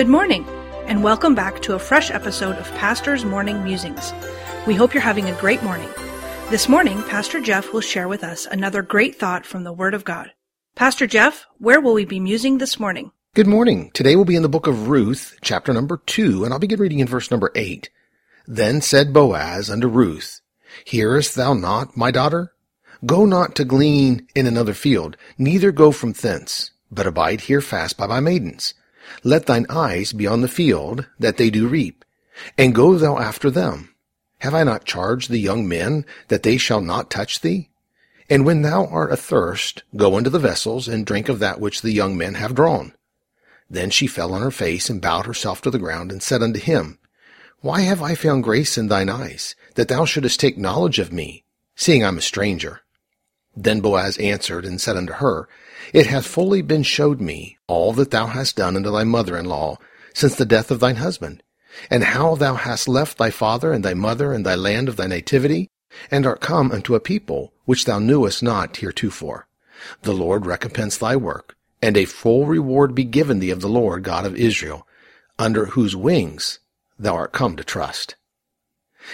Good morning, and welcome back to a fresh episode of Pastor's Morning Musings. We hope you're having a great morning. This morning, Pastor Jeff will share with us another great thought from the Word of God. Pastor Jeff, where will we be musing this morning? Good morning. Today we'll be in the book of Ruth, chapter number 2, and I'll begin reading in verse number 8. Then said Boaz unto Ruth, Hearest thou not, my daughter? Go not to glean in another field, neither go from thence, but abide here fast by my maidens. Let thine eyes be on the field, that they do reap, and go thou after them. Have I not charged the young men, that they shall not touch thee? And when thou art athirst, go unto the vessels, and drink of that which the young men have drawn. Then she fell on her face, and bowed herself to the ground, and said unto him, Why have I found grace in thine eyes, that thou shouldest take knowledge of me, seeing I am a stranger? Then Boaz answered and said unto her, It hath fully been showed me all that thou hast done unto thy mother-in-law since the death of thine husband, and how thou hast left thy father and thy mother and thy land of thy nativity, and art come unto a people which thou knewest not heretofore. The Lord recompense thy work, and a full reward be given thee of the Lord God of Israel, under whose wings thou art come to trust.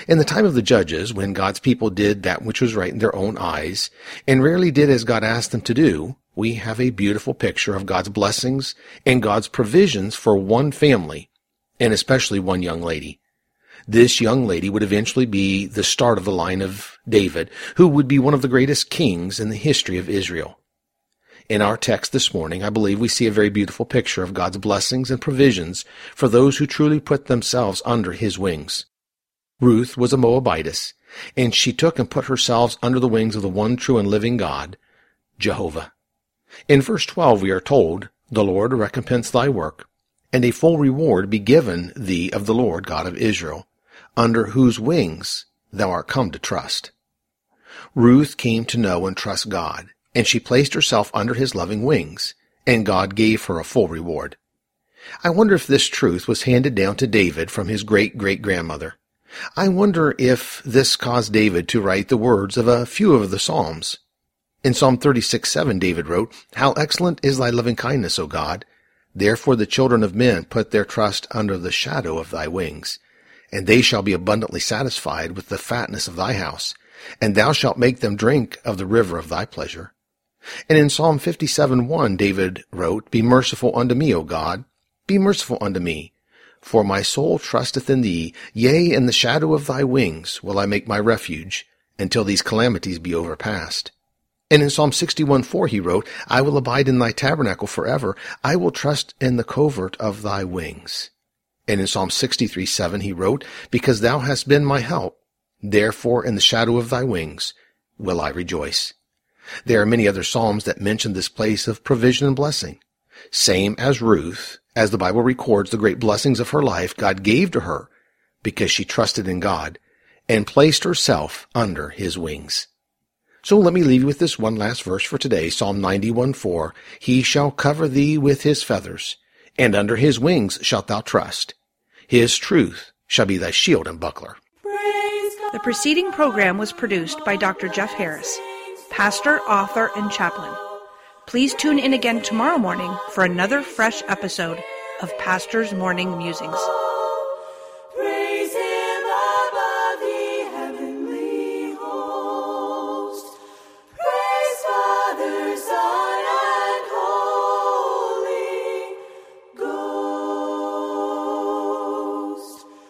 In the time of the judges, when God's people did that which was right in their own eyes, and rarely did as God asked them to do, we have a beautiful picture of God's blessings and God's provisions for one family, and especially one young lady. This young lady would eventually be the start of the line of David, who would be one of the greatest kings in the history of Israel. In our text this morning, I believe we see a very beautiful picture of God's blessings and provisions for those who truly put themselves under his wings. Ruth was a Moabitess, and she took and put herself under the wings of the one true and living God, Jehovah. In verse 12 we are told, The Lord recompense thy work, and a full reward be given thee of the Lord God of Israel, under whose wings thou art come to trust. Ruth came to know and trust God, and she placed herself under his loving wings, and God gave her a full reward. I wonder if this truth was handed down to David from his great-great-grandmother. I wonder if this caused David to write the words of a few of the Psalms. In Psalm 36:7, David wrote, How excellent is thy loving kindness, O God! Therefore the children of men put their trust under the shadow of thy wings, and they shall be abundantly satisfied with the fatness of thy house, and thou shalt make them drink of the river of thy pleasure. And in Psalm 57:1, David wrote, Be merciful unto me, O God, be merciful unto me. For my soul trusteth in thee, yea, in the shadow of thy wings will I make my refuge, until these calamities be overpast. And in Psalm 61:4 he wrote, I will abide in thy tabernacle forever, I will trust in the covert of thy wings. And in Psalm 63:7 he wrote, Because thou hast been my help, therefore in the shadow of thy wings will I rejoice. There are many other psalms that mention this place of provision and blessing. Same as Ruth, as the Bible records the great blessings of her life God gave to her because she trusted in God and placed herself under his wings. So let me leave you with this one last verse for today, Psalm 91:4. He shall cover thee with his feathers, and under his wings shalt thou trust. His truth shall be thy shield and buckler. The preceding program was produced by Dr. Jeff Harris, pastor, author, and chaplain. Please tune in again tomorrow morning for another fresh episode of Pastor's Morning Musings.